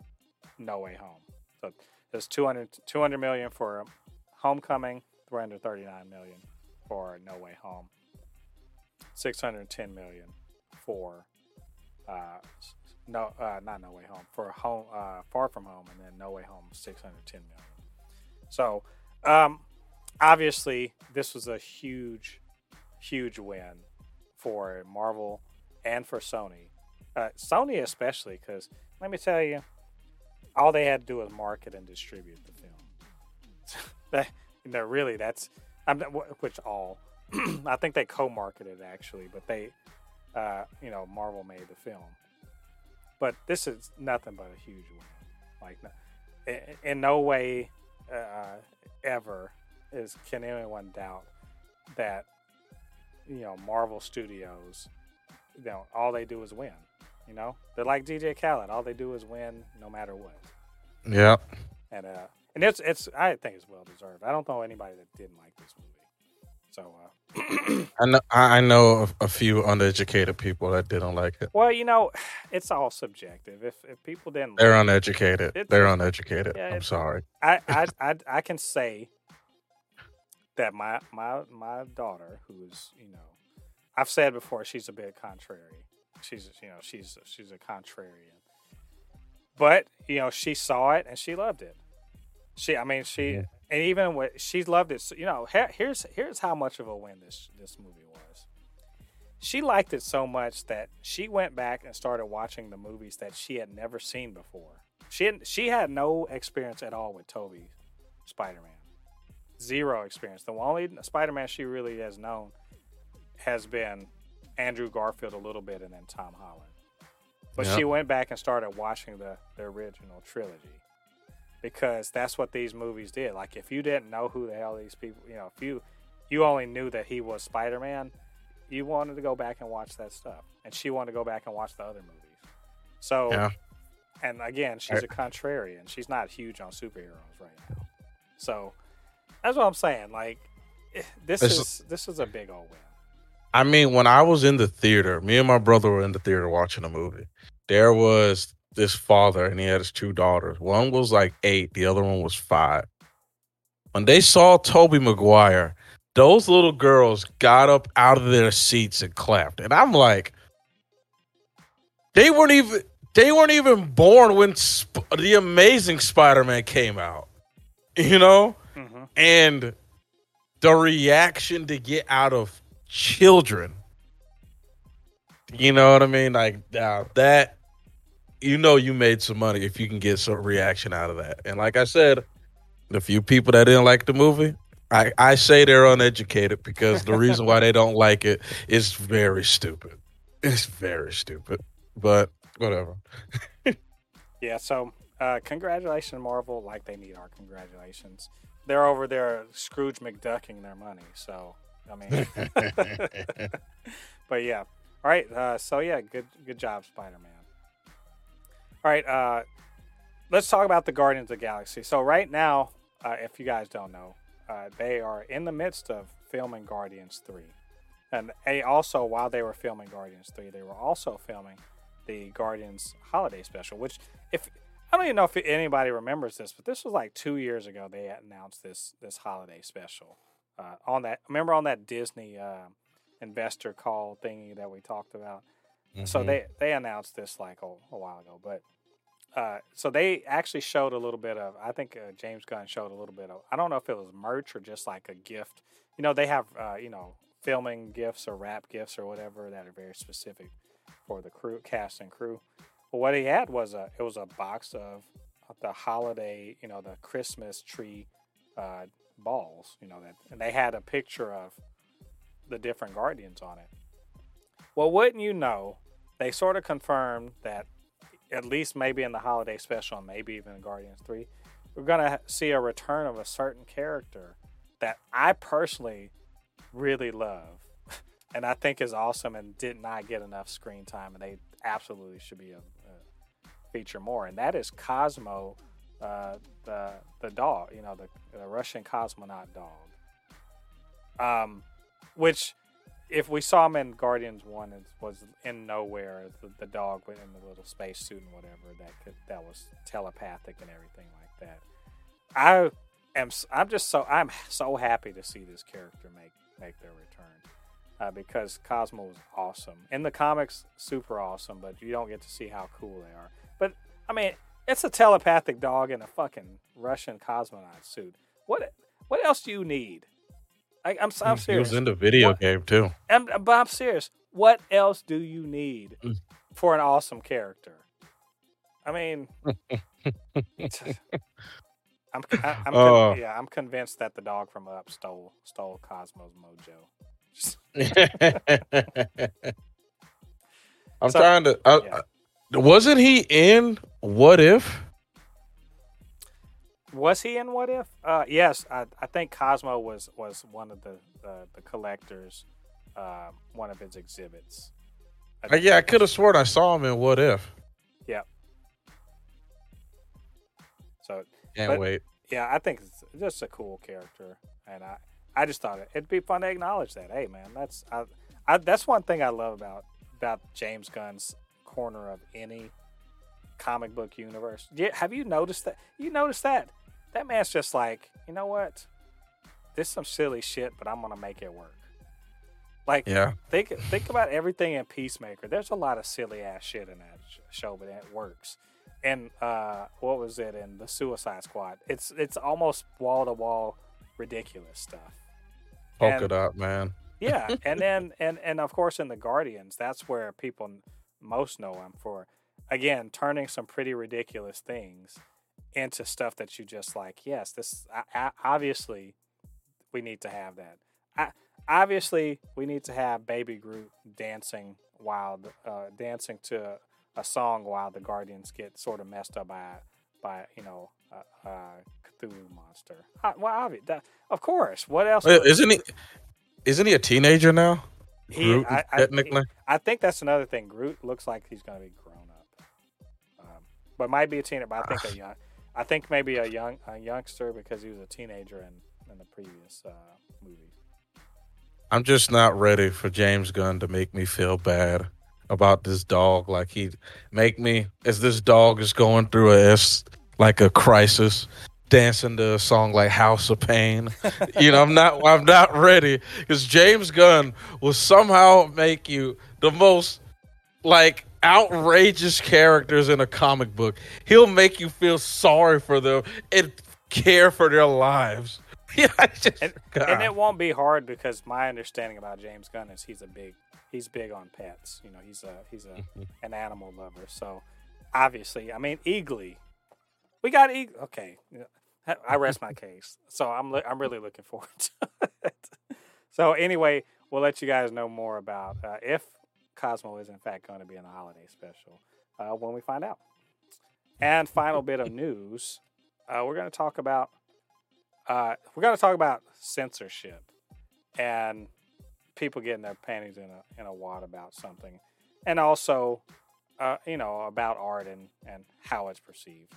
No Way Home. So there's two hundred, two hundred million dollars for Homecoming, three hundred thirty-nine million dollars for No Way Home, six hundred ten million dollars for uh, no, uh, not No Way Home, for Home, uh, Far From Home, and then No Way Home, six hundred ten million dollars. So um, obviously this was a huge, huge win for Marvel and for Sony. Uh, Sony especially, because let me tell you, all they had to do was market and distribute the film. that, you know, really, that's I'm, which all I think they co-marketed actually, but they, uh, you know, Marvel made the film. But this is nothing but a huge win. Like, in, in no way uh, ever is can anyone doubt that you know Marvel Studios, you know, all they do is win. You know, they're like D J Khaled. All they do is win, no matter what. Yeah. And uh, and it's it's I think it's well deserved. I don't know anybody that didn't like this movie. So uh, I know I know a few uneducated people that didn't like it. Well, you know, it's all subjective. If if people didn't, they're like uneducated. It, they're uneducated. Yeah, I'm sorry. I, I I I can say that my my my daughter, who's you know, I've said before, she's a bit contrary. She's, you know, she's she's a contrarian, but you know, she saw it and she loved it. She, I mean, she, yeah. and even when she loved it, so, you know, he, here's here's how much of a win this this movie was. She liked it so much that she went back and started watching the movies that she had never seen before. She had, she had no experience at all with Tobey Spider-Man, zero experience. The only Spider-Man she really has known has been Andrew Garfield a little bit, and then Tom Holland. But yep. she went back and started watching the, the original trilogy, because that's what these movies did. Like, if you didn't know who the hell these people, you know, if you, you only knew that he was Spider-Man, you wanted to go back and watch that stuff. And she wanted to go back and watch the other movies. So, yeah. and again, she's a contrarian. She's not huge on superheroes right now. So, that's what I'm saying. Like, this it's, is this is a big old win. I mean, when I was in the theater, me and my brother were in the theater watching a movie. There was this father, and he had his two daughters. One was like eight. The other one was five. When they saw Tobey Maguire, those little girls got up out of their seats and clapped. And I'm like, they weren't even they weren't even born when Sp- The Amazing Spider-Man came out, you know? Mm-hmm. And the reaction to get out of children, you know what I mean? Like uh, that, you know, you made some money if you can get some reaction out of that. And like I said, the few people that didn't like the movie, I, I say they're uneducated, because the reason why they don't like it is very stupid. It's very stupid, but whatever. yeah. So, uh, congratulations, Marvel. Like, they need our congratulations. They're over there Scrooge McDucking their money. So. I mean, but yeah. All right. Uh, so yeah, good, good job, Spider-Man. All right. Uh, let's talk about the Guardians of the Galaxy. So right now, uh, if you guys don't know, uh, they are in the midst of filming Guardians Three, and they also, while they were filming Guardians Three, they were also filming the Guardians Holiday Special. Which, if I don't even know if anybody remembers this, but this was like two years ago they announced this this holiday special. Uh, on that, remember on that Disney uh, investor call thingy that we talked about. Mm-hmm. So they, they announced this like a, a while ago, but uh, so they actually showed a little bit of. I think uh, James Gunn showed a little bit of. I don't know if it was merch or just like a gift. You know, they have uh, you know filming gifts or wrap gifts or whatever that are very specific for the crew, cast and crew. But what he had was a it was a box of the holiday, you know, the Christmas tree. Uh, balls, you know, that, and they had a picture of the different Guardians on it. Well, wouldn't you know, they sort of confirmed that at least maybe in the holiday special, and maybe even in Guardians three, we're going to see a return of a certain character that I personally really love and I think is awesome and did not get enough screen time, and they absolutely should be a, a feature more, and that is Cosmo, Uh, the the dog, you know, the, the Russian cosmonaut dog, um, which if we saw him in Guardians One, it was in nowhere. The, the dog went in the little space suit and whatever that could, that was telepathic and everything like that. I am I'm just so I'm so happy to see this character make make their return uh, because Cosmo was awesome in the comics, super awesome. But you don't get to see how cool they are. But I mean, it's a telepathic dog in a fucking Russian cosmonaut suit. What what else do you need? I, I'm, I'm serious. He was in the video what, game too. I'm, but I'm serious. What else do you need for an awesome character? I mean, I'm, I, I'm oh. con- yeah, I'm convinced that the dog from Up stole stole Cosmo's mojo. I'm so, trying to. I, yeah. I, wasn't he in What If? Was he in What If? Uh, yes, I, I think Cosmo was, was one of the uh, the collectors, uh, one of his exhibits. I, yeah, I could have sworn I saw him in What If. Yeah. So can't but, wait. Yeah, I think it's just a cool character, and I, I just thought it, it'd be fun to acknowledge that. Hey, man, that's I, I that's one thing I love about about James Gunn's corner of any comic book universe. Yeah, have you noticed that? You noticed that? That man's just like, you know what? This is some silly shit, but I'm gonna make it work. Like, yeah. think think about everything in Peacemaker. There's a lot of silly ass shit in that show, but it works. And uh, what was it in the Suicide Squad? It's it's almost wall to wall ridiculous stuff. Poke it up, man. Yeah, and then and and of course in the Guardians, that's where people most know him for. Again, turning some pretty ridiculous things into stuff that you just like, yes, this I, I, obviously we need to have that. I, obviously, we need to have Baby Groot dancing while uh, dancing to a song while the Guardians get sort of messed up by by you know a, a Cthulhu monster. I, well, obvi- that, of course. What else? Wait, isn't he? Isn't he a teenager now? He, Groot, I, I, technically, I, I think that's another thing. Groot looks like he's going to be grown up. But might be a teenager, but I think a young, I think maybe a young a youngster because he was a teenager in, in the previous uh, movie. I'm just not ready for James Gunn to make me feel bad about this dog. Like he make me as this dog is going through a like a crisis, dancing to a song like House of Pain. You know, I'm not I'm not ready because James Gunn will somehow make you the most like. outrageous characters in a comic book. He'll make you feel sorry for them and care for their lives. Yeah, just, and, and it won't be hard because my understanding about James Gunn is he's a big, he's big on pets. You know, he's a he's a an animal lover. So obviously, I mean, Eagly, we got Eagly. Okay, I rest my case. So I'm I'm really looking forward to it. So anyway, we'll let you guys know more about uh, if. Cosmo is in fact going to be in the holiday special uh, when we find out. And final bit of news, uh, we're going to talk about uh, we're going to talk about censorship and people getting their panties in a in a wad about something, and also uh, you know about art and, and how it's perceived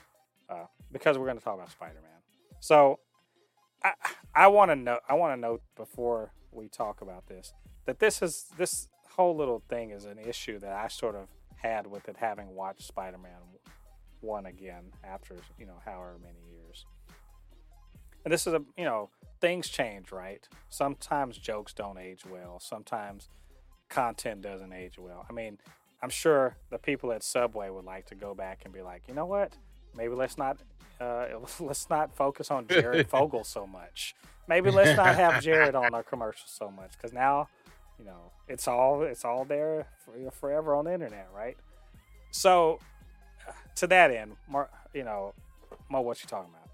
uh, because we're going to talk about Spider-Man. So I I want to know I want to note before we talk about this that this is this. whole little thing is an issue that I sort of had with it, having watched Spider-Man one again after you know however many years. And this is a you know things change, right? Sometimes jokes don't age well. Sometimes content doesn't age well. I mean, I'm sure the people at Subway would like to go back and be like, you know what? Maybe let's not uh, let's not focus on Jared Fogle so much. Maybe let's not have Jared on our commercials so much because now. You know, it's all it's all there for, forever on the internet, right? So, to that end, Mar, you know, Mo, what you talking about?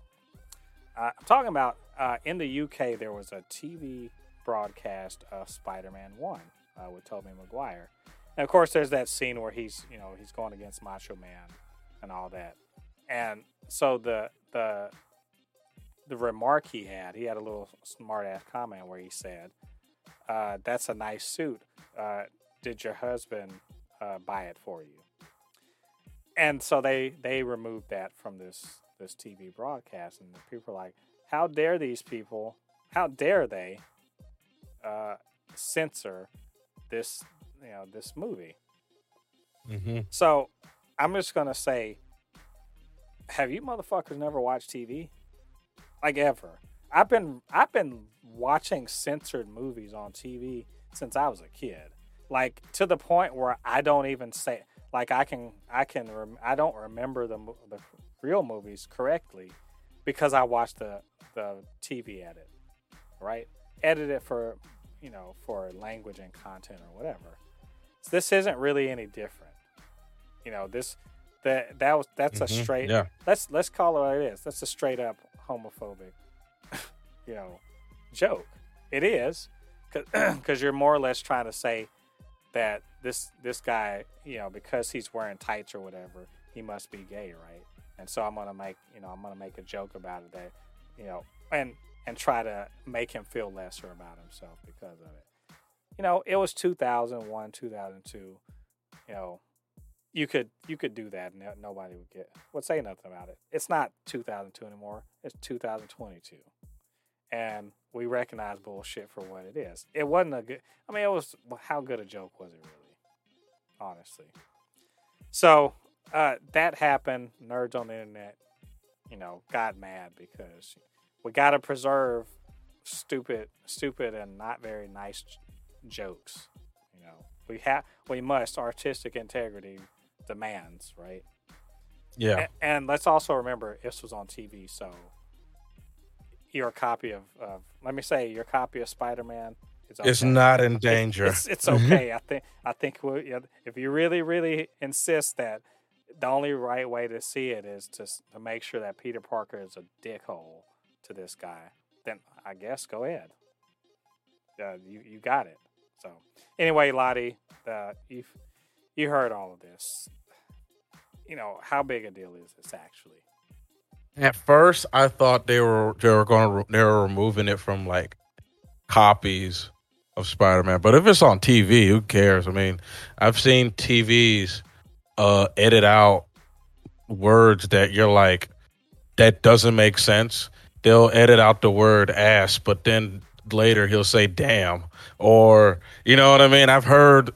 Uh, I'm talking about uh, in the U K there was a T V broadcast of Spider-Man One uh, with Tobey Maguire, and of course there's that scene where he's you know he's going against Macho Man and all that, and so the the the remark he had, he had a little smart ass comment where he said. Uh, that's a nice suit. Uh, did your husband uh, buy it for you? And so they, they removed that from this, this T V broadcast. And the people are like, how dare these people, how dare they uh, censor this, you know, this movie. Mm-hmm. So I'm just going to say, have you motherfuckers never watched T V? Like ever. I've been I've been watching censored movies on T V since I was a kid. Like to the point where I don't even say like I can I can rem- I don't remember the the real movies correctly because I watched the the T V edit, right? Edited for, you know, for language and content or whatever. So this isn't really any different. You know, this that that was that's mm-hmm. a straight yeah. let's let's call it what it is. That's a straight up homophobic you know, joke. It is, because you're more or less trying to say that this this guy, you know, because he's wearing tights or whatever, he must be gay, right? And so I'm gonna make, you know, I'm gonna make a joke about it that, you know, and and try to make him feel lesser about himself because of it. You know, it was two thousand one, two thousand two. You know, you could you could do that and nobody would get would say nothing about it. It's not two thousand two anymore. It's two thousand twenty-two. And we recognize bullshit for what it is. It wasn't a good... I mean, it was... How good a joke was it, really? Honestly. So, uh, that happened. Nerds on the internet, you know, got mad because we got to preserve stupid stupid, and not very nice j- jokes. You know, we have... We must. Artistic integrity demands, right? Yeah. A- and let's also remember, this was on T V, so... Your copy of, of, let me say, your copy of Spider-Man is okay. It's not in danger. It's, it's okay. I think I think we'll, you know, if you really, really insist that the only right way to see it is to, to make sure that Peter Parker is a dickhole to this guy, then I guess go ahead. Uh, you you got it. So anyway, Lottie, uh, you you heard all of this. You know, how big a deal is this actually? At first, I thought they were they were going to they were removing it from like copies of Spider-Man. But if it's on T V, who cares? I mean, I've seen T Vs uh, edit out words that you're like, that doesn't make sense. They'll edit out the word ass, but then later he'll say damn, or you know what I mean. I've heard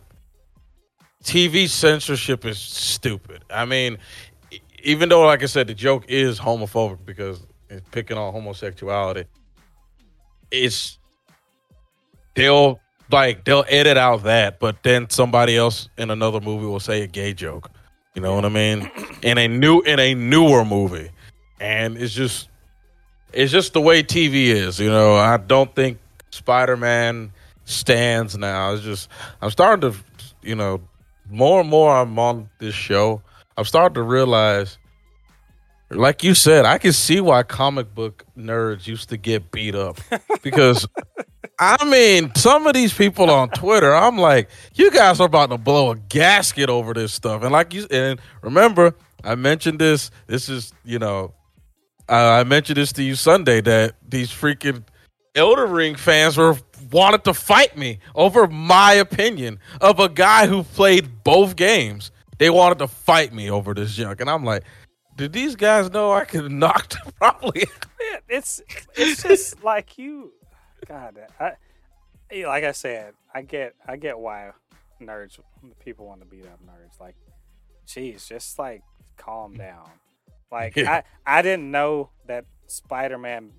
T V censorship is stupid. I mean. Even though, like I said, the joke is homophobic because it's picking on homosexuality. It's they'll like they'll edit out that, but then somebody else in another movie will say a gay joke. You know what I mean? In a new in a newer movie, and it's just it's just the way T V is. You know, I don't think Spider-Man stands now. It's just I'm starting to, you know, more and more I'm on this show. I'm starting to realize, like you said, I can see why comic book nerds used to get beat up. Because, I mean, some of these people on Twitter, I'm like, you guys are about to blow a gasket over this stuff. And like you, and remember, I mentioned this. This is, you know, uh, I mentioned this to you Sunday that these freaking Elden Ring fans were wanted to fight me over my opinion of a guy who played both games. They wanted to fight me over this junk, and I'm like, "Did these guys know I could knock them properly?" It's it's just like you, God. I, like I said, I get I get why nerds, people want to beat up nerds. Like, geez, just like calm down. Like yeah. I I didn't know that Spider-Man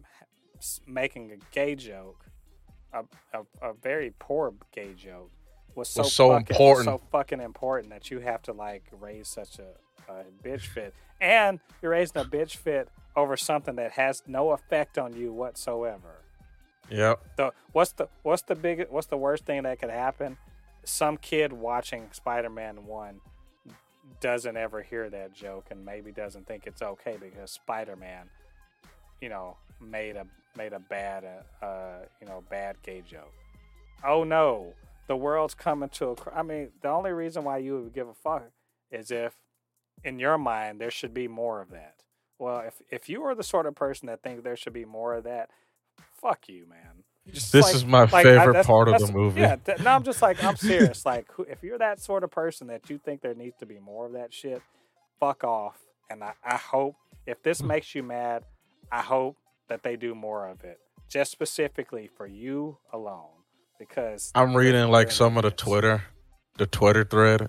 making a gay joke, a a, a very poor gay joke. Was so, was so fucking, important, was so fucking important that you have to like raise such a, a bitch fit, and you're raising a bitch fit over something that has no effect on you whatsoever. Yep. So what's the what's the big what's the worst thing that could happen? Some kid watching Spider-Man one doesn't ever hear that joke and maybe doesn't think it's okay because Spider-Man, you know, made a made a bad uh you know bad gay joke. Oh no. The world's coming to a... I mean, the only reason why you would give a fuck is if, in your mind, there should be more of that. Well, if if you are the sort of person that thinks there should be more of that, fuck you, man. Just this like, is my like, favorite I, that's, part that's, of the movie. Yeah, th- no, I'm just like, I'm serious. Like, who, if you're that sort of person that you think there needs to be more of that shit, fuck off. And I, I hope, if this makes you mad, I hope that they do more of it. Just specifically for you alone. because I'm reading like some of the Twitter, the Twitter thread.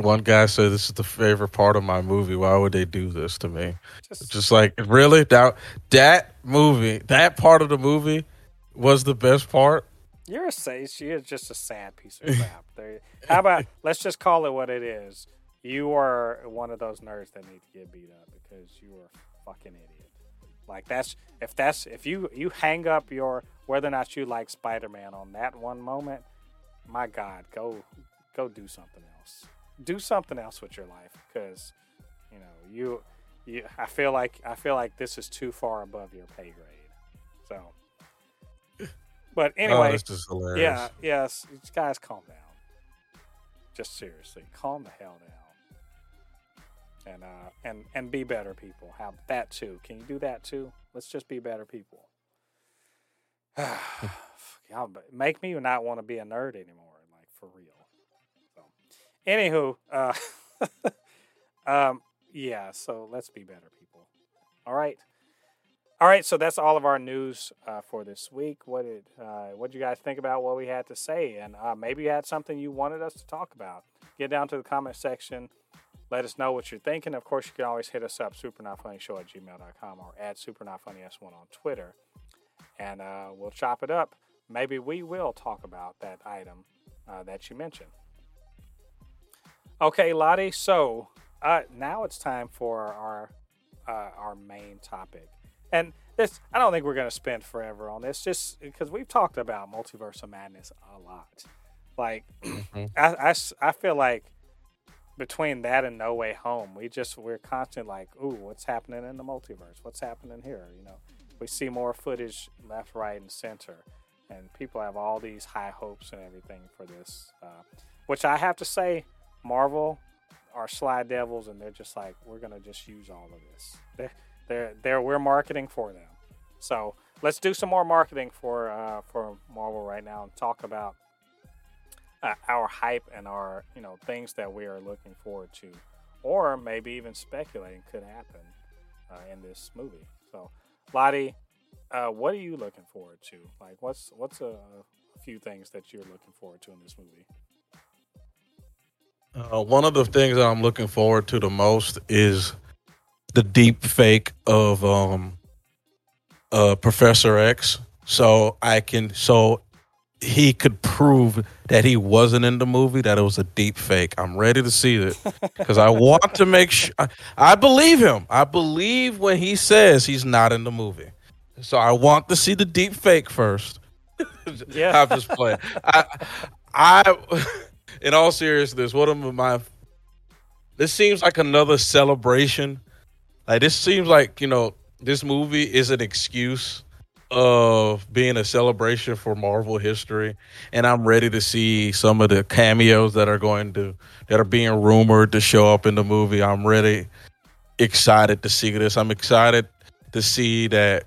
One guy said, "This is the favorite part of my movie. Why would they do this to me?" Just, just like really that that movie, that part of the movie was the best part. You're a sage. You're just a sad piece of crap. There, how about let's just call it what it is. You are one of those nerds that need to get beat up because you are a fucking idiot. Like that's if that's if you you hang up your whether or not you like Spider-Man on that one moment, my God, go go do something else. Do something else with your life because you know you you. I feel like I feel like this is too far above your pay grade. So. But anyway, oh, this is hilarious. yeah, yes, guys, calm down. Just seriously, calm the hell down, and uh, and and be better people. How that too? Can you do that too? Let's just be better people. Make me not want to be a nerd anymore, like for real. So, anywho, uh, um, yeah. So let's be better people. All right. All right, so that's all of our news uh, for this week. What did uh, what did you guys think about what we had to say? And uh, maybe you had something you wanted us to talk about. Get down to the comment section. Let us know what you're thinking. Of course, you can always hit us up, supernotfunnyshow at gmail dot com or at supernotfunny s one on Twitter. And uh, we'll chop it up. Maybe we will talk about that item uh, that you mentioned. Okay, Lottie, so uh, now it's time for our uh, our main topic. And this, I don't think we're going to spend forever on this, just because we've talked about Multiverse of Madness a lot. Like, mm-hmm. I, I, I feel like between that and No Way Home, we just, we're constantly like, ooh, what's happening in the multiverse? What's happening here? You know, we see more footage left, right, and center. And people have all these high hopes and everything for this. Uh, which I have to say, Marvel are sly devils, and they're just like, we're going to just use all of this. They're, They're, they're, we're marketing for them. So let's do some more marketing for uh, for Marvel right now and talk about uh, our hype and our, you know, things that we are looking forward to or maybe even speculating could happen uh, in this movie. So, Lottie, uh, what are you looking forward to? Like, what's what's a, a few things that you're looking forward to in this movie? Uh, one of the things that I'm looking forward to the most is the deep fake of um, uh, Professor X, so I can so he could prove that he wasn't in the movie, that it was a deep fake. I'm ready to see it because I want to make sure I, I believe him. I believe when he says he's not in the movie, so I want to see the deep fake first. Yeah, I'm just playing. I, I, in all seriousness, what am I? This seems like another celebration. Like, this seems like, you know, this movie is an excuse of being a celebration for Marvel history. And I'm ready to see some of the cameos that are going to, that are being rumored to show up in the movie. I'm really excited to see this. I'm excited to see that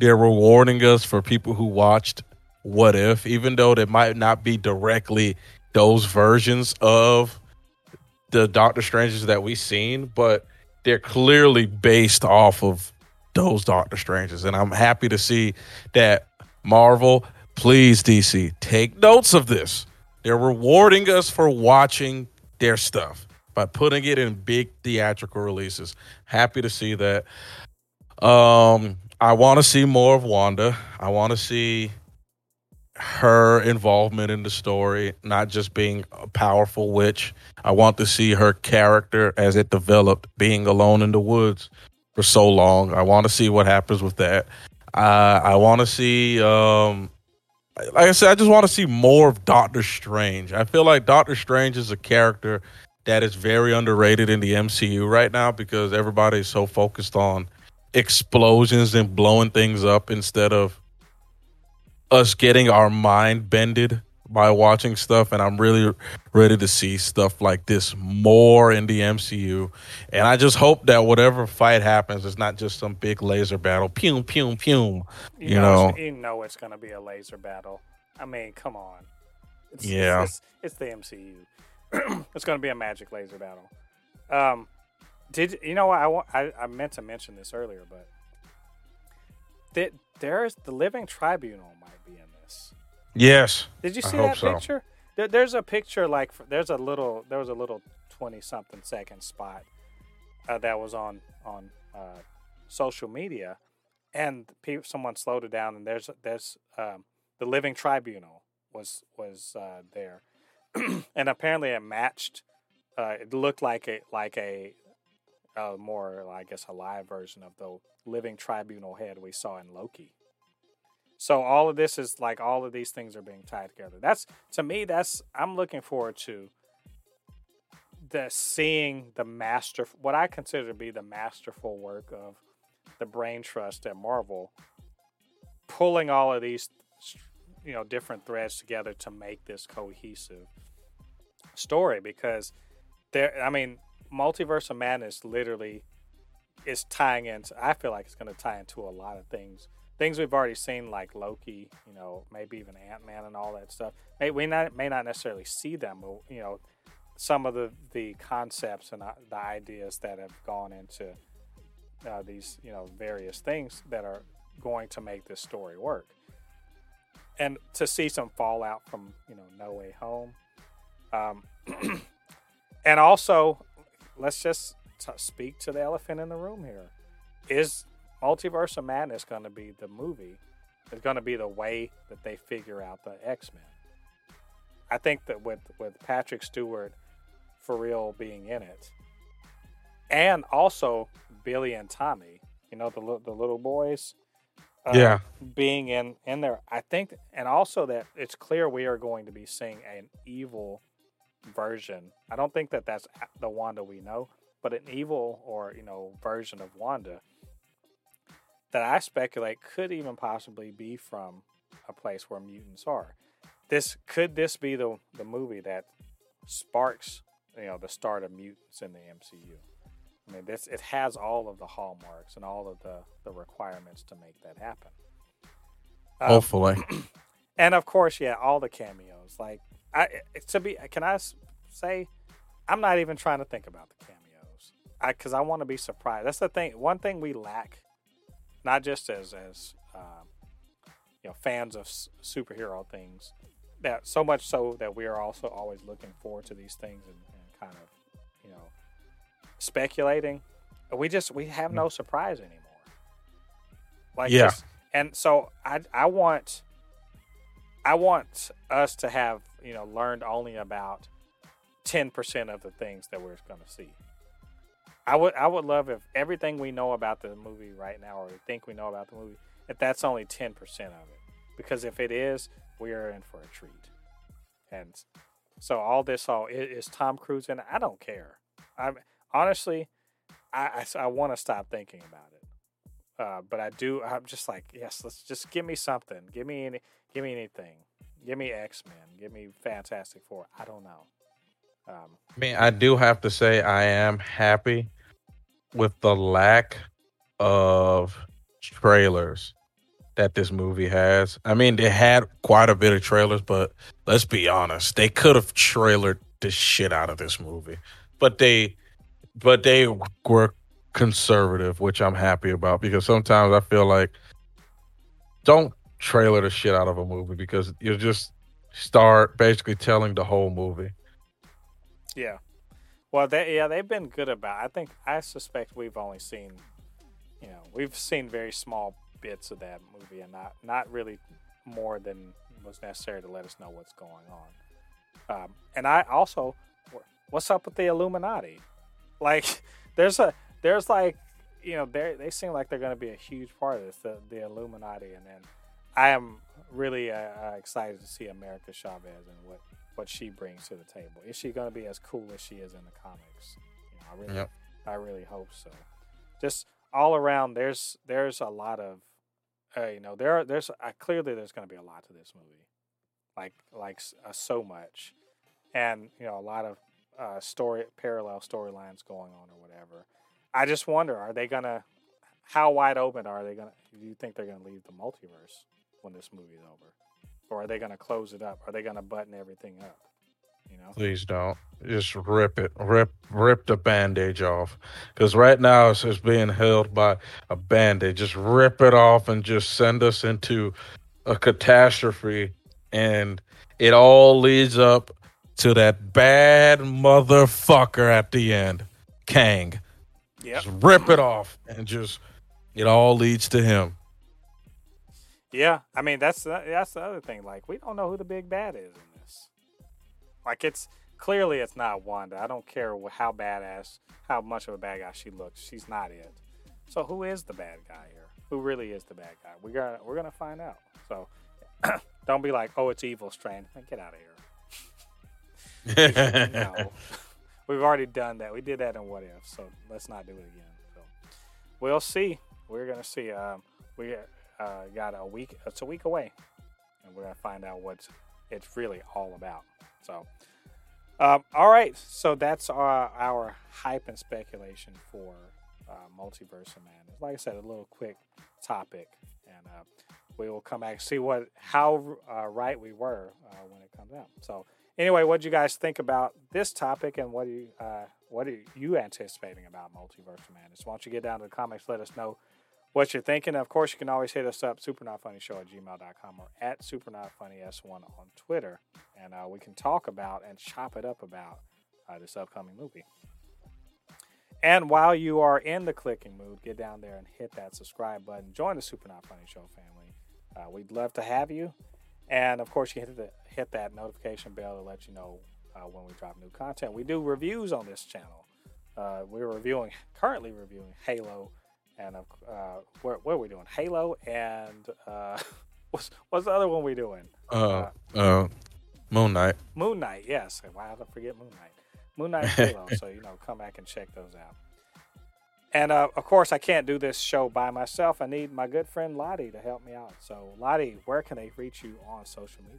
they're rewarding us for people who watched What If, even though they might not be directly those versions of the Doctor Stranges that we've seen, but they're clearly based off of those Doctor Stranges. And I'm happy to see that Marvel, please, D C, take notes of this. They're rewarding us for watching their stuff by putting it in big theatrical releases. Happy to see that. Um, I want to see more of Wanda. I want to see her involvement in the story, not just being a powerful witch. I want to see her character as it developed, being alone in the woods for so long. I want to see what happens with that. Uh, I want to see, um, like I said, I just want to see more of Doctor Strange. I feel like Doctor Strange is a character that is very underrated in the M C U right now because everybody's so focused on explosions and blowing things up instead of us getting our mind bended by watching stuff. And I'm really ready to see stuff like this more in the M C U. And I just hope that whatever fight happens, it's not just some big laser battle. Pew, pew, pew. You, you know, know, you know it's going to be a laser battle. I mean, come on. It's, yeah. It's, it's, it's the M C U. It's going to be a magic laser battle. Um, did you know what? I, I, I meant to mention this earlier, but... That there's the Living Tribunal might be in this. Yes. Did you see that so. picture? There, there's a picture like there's a little there was a little twenty something second spot uh, that was on on uh, social media, and people, someone slowed it down, and there's there's um, the Living Tribunal was was uh, there, and apparently it matched. Uh, it looked like a like a, a more I guess a live version of the Living Tribunal head we saw in Loki. So all of this is like all of these things are being tied together. That's to me. That's I'm looking forward to the seeing the master what I consider to be the masterful work of the brain trust at Marvel, pulling all of these you know different threads together to make this cohesive story because. There, I mean, Multiverse of Madness literally is tying into, I feel like it's going to tie into a lot of things. Things we've already seen like Loki, you know, maybe even Ant-Man and all that stuff. Maybe we not, may not necessarily see them, but, you know, some of the, the concepts and the ideas that have gone into uh, these, you know, various things that are going to make this story work. And to see some fallout from, you know, No Way Home. Um And also, let's just t- speak to the elephant in the room here. Is Multiverse of Madness going to be the movie? It's going to be the way that they figure out the X-Men. I think that with, with Patrick Stewart for real being in it, and also Billy and Tommy, you know, the, the little boys uh, yeah. being in, in there. I think, and also that it's clear we are going to be seeing an evil version. I don't think that that's the Wanda we know, but an evil or you know version of Wanda that I speculate could even possibly be from a place where mutants are. This could this be the the movie that sparks you know the start of mutants in the M C U? I mean, this it has all of the hallmarks and all of the the requirements to make that happen. Um, Hopefully, and of course, yeah, all the cameos like. I, to be, can I say, I'm not even trying to think about the cameos because I, I want to be surprised. That's the thing. One thing we lack, not just as as um, you know fans of s- superhero things, that so much so that we are also always looking forward to these things and, and kind of you know speculating. We just we have no surprise anymore. Like yeah, this, and so I I want. I want us to have, you know, learned only about ten percent of the things that we're going to see. I would I would love if everything we know about the movie right now, or we think we know about the movie, if that's only ten percent of it. Because if it is, we are in for a treat. And so all this, all is Tom Cruise in it? I don't care. I'm, honestly, I, I, I want to stop thinking about it. Uh, but I do, I'm just like, yes, let's just give me something. Give me any, give me anything. Give me X-Men. Give me Fantastic Four. I don't know. Um, I mean, I do have to say I am happy with the lack of trailers that this movie has. I mean, they had quite a bit of trailers, but let's be honest. They could have trailered the shit out of this movie. But they, but they were conservative, which I'm happy about, because sometimes I feel like don't trailer the shit out of a movie because you'll just start basically telling the whole movie. Yeah. Well, they, yeah, they've been good about it. I think, I suspect we've only seen, you know, we've seen very small bits of that movie and not, not really more than was necessary to let us know what's going on. Um, and I also, what's up with the Illuminati? Like, there's a, There's like, you know, they they seem like they're going to be a huge part of this, the, the Illuminati. And then I am really uh, excited to see America Chavez and what, what she brings to the table. Is she going to be as cool as she is in the comics? You know, I really yep. I really hope so. Just all around, there's there's a lot of, uh, you know, there are, there's uh, clearly there's going to be a lot to this movie, like like uh, so much, and you know, a lot of uh, story parallel storylines going on or whatever. I just wonder, are they going to, how wide open are they going to, do you think they're going to leave the multiverse when this movie's over? Or are they going to close it up? Are they going to button everything up? You know? Please don't. Just rip it. Rip rip the bandage off. Because right now it's just being held by a bandage. Just rip it off and just send us into a catastrophe and it all leads up to that bad motherfucker at the end, Kang. Yep. Just rip it off, and just it all leads to him. Yeah, I mean that's that's the other thing. Like, we don't know who the big bad is in this. Like, it's clearly it's not Wanda. I don't care how badass, how much of a bad guy she looks. She's not it. So who is the bad guy here? Who really is the bad guy? We got we're gonna find out. So don't be like, oh, it's evil Strange. Get out of here. No. We've already done that. We did that in What If, so let's not do it again. So we'll see. We're gonna see. Um, we uh, got a week. It's a week away, and we're gonna find out what it's really all about. So, um, all right. So that's our, our hype and speculation for uh, Multiverse of Madness. Like I said, a little quick topic, and uh, we will come back and see what how uh, right we were uh, when it comes out. So. Anyway, what do you guys think about this topic, and what are you, uh, what are you anticipating about Multiverse of Madness? Why don't you get down to the comments, let us know what you're thinking. Of course, you can always hit us up, supernotfunnyshow at gmail dot com or at supernotfunnys one on Twitter, and uh, we can talk about and chop it up about uh, this upcoming movie. And while you are in the clicking mood, get down there and hit that subscribe button. Join the Super Not Funny Show family. Uh, we'd love to have you. And, of course, you hit, the, hit that notification bell to let you know uh, when we drop new content. We do reviews on this channel. Uh, we're reviewing, currently reviewing Halo, and uh, what are we doing? Halo and uh, what's what's the other one we doing? Uh, uh, uh, Moon Knight. Moon Knight, yes. Why did I forget Moon Knight? Moon Knight and Halo, so, you know, come back and check those out. And, uh, of course, I can't do this show by myself. I need my good friend Ladi to help me out. So, Ladi, where can they reach you on social media?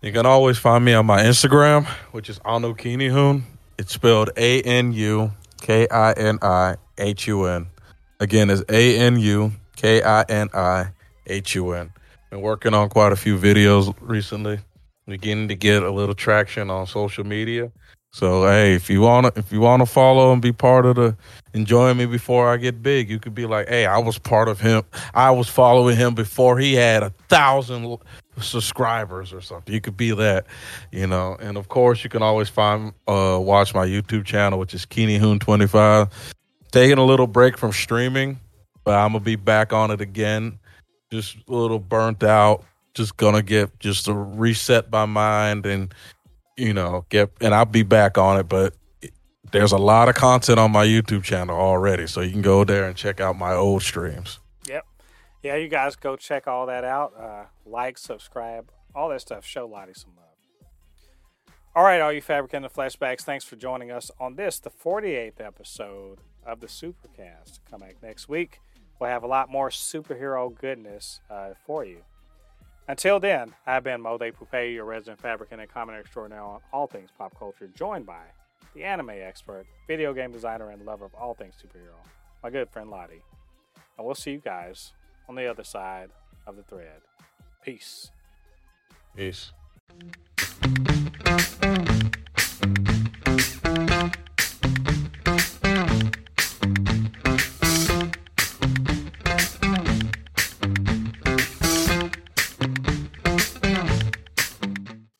You can always find me on my Instagram, which is Anukinihun. It's spelled A N U K I N I H U N. Again, it's A N U K I N I H U N. Been working on quite a few videos recently. Beginning to get a little traction on social media. So, hey, if you want to if you want to follow and be part of the enjoying me before I get big, you could be like, hey, I was part of him. I was following him before he had a thousand subscribers or something. You could be that, you know. And, of course, you can always find uh, watch my YouTube channel, which is Kinihun twenty-five. Taking a little break from streaming, but I'm going to be back on it again. Just a little burnt out. Just going to get just to reset my mind and you know, get, and I'll be back on it, but there's a lot of content on my YouTube channel already, so you can go there and check out my old streams. Yep. Yeah, you guys go check all that out. Uh, like, subscribe, all that stuff. Show Lottie some love. All right, all you fabricating the flashbacks, thanks for joining us on this, the forty-eighth episode of the Supercast. Come back next week. We'll have a lot more superhero goodness uh, for you. Until then, I've been Mo de Poupée, your resident fabricant and commentator extraordinaire on all things pop culture, joined by the anime expert, video game designer, and lover of all things superhero, my good friend Lottie. And we'll see you guys on the other side of the thread. Peace. Peace.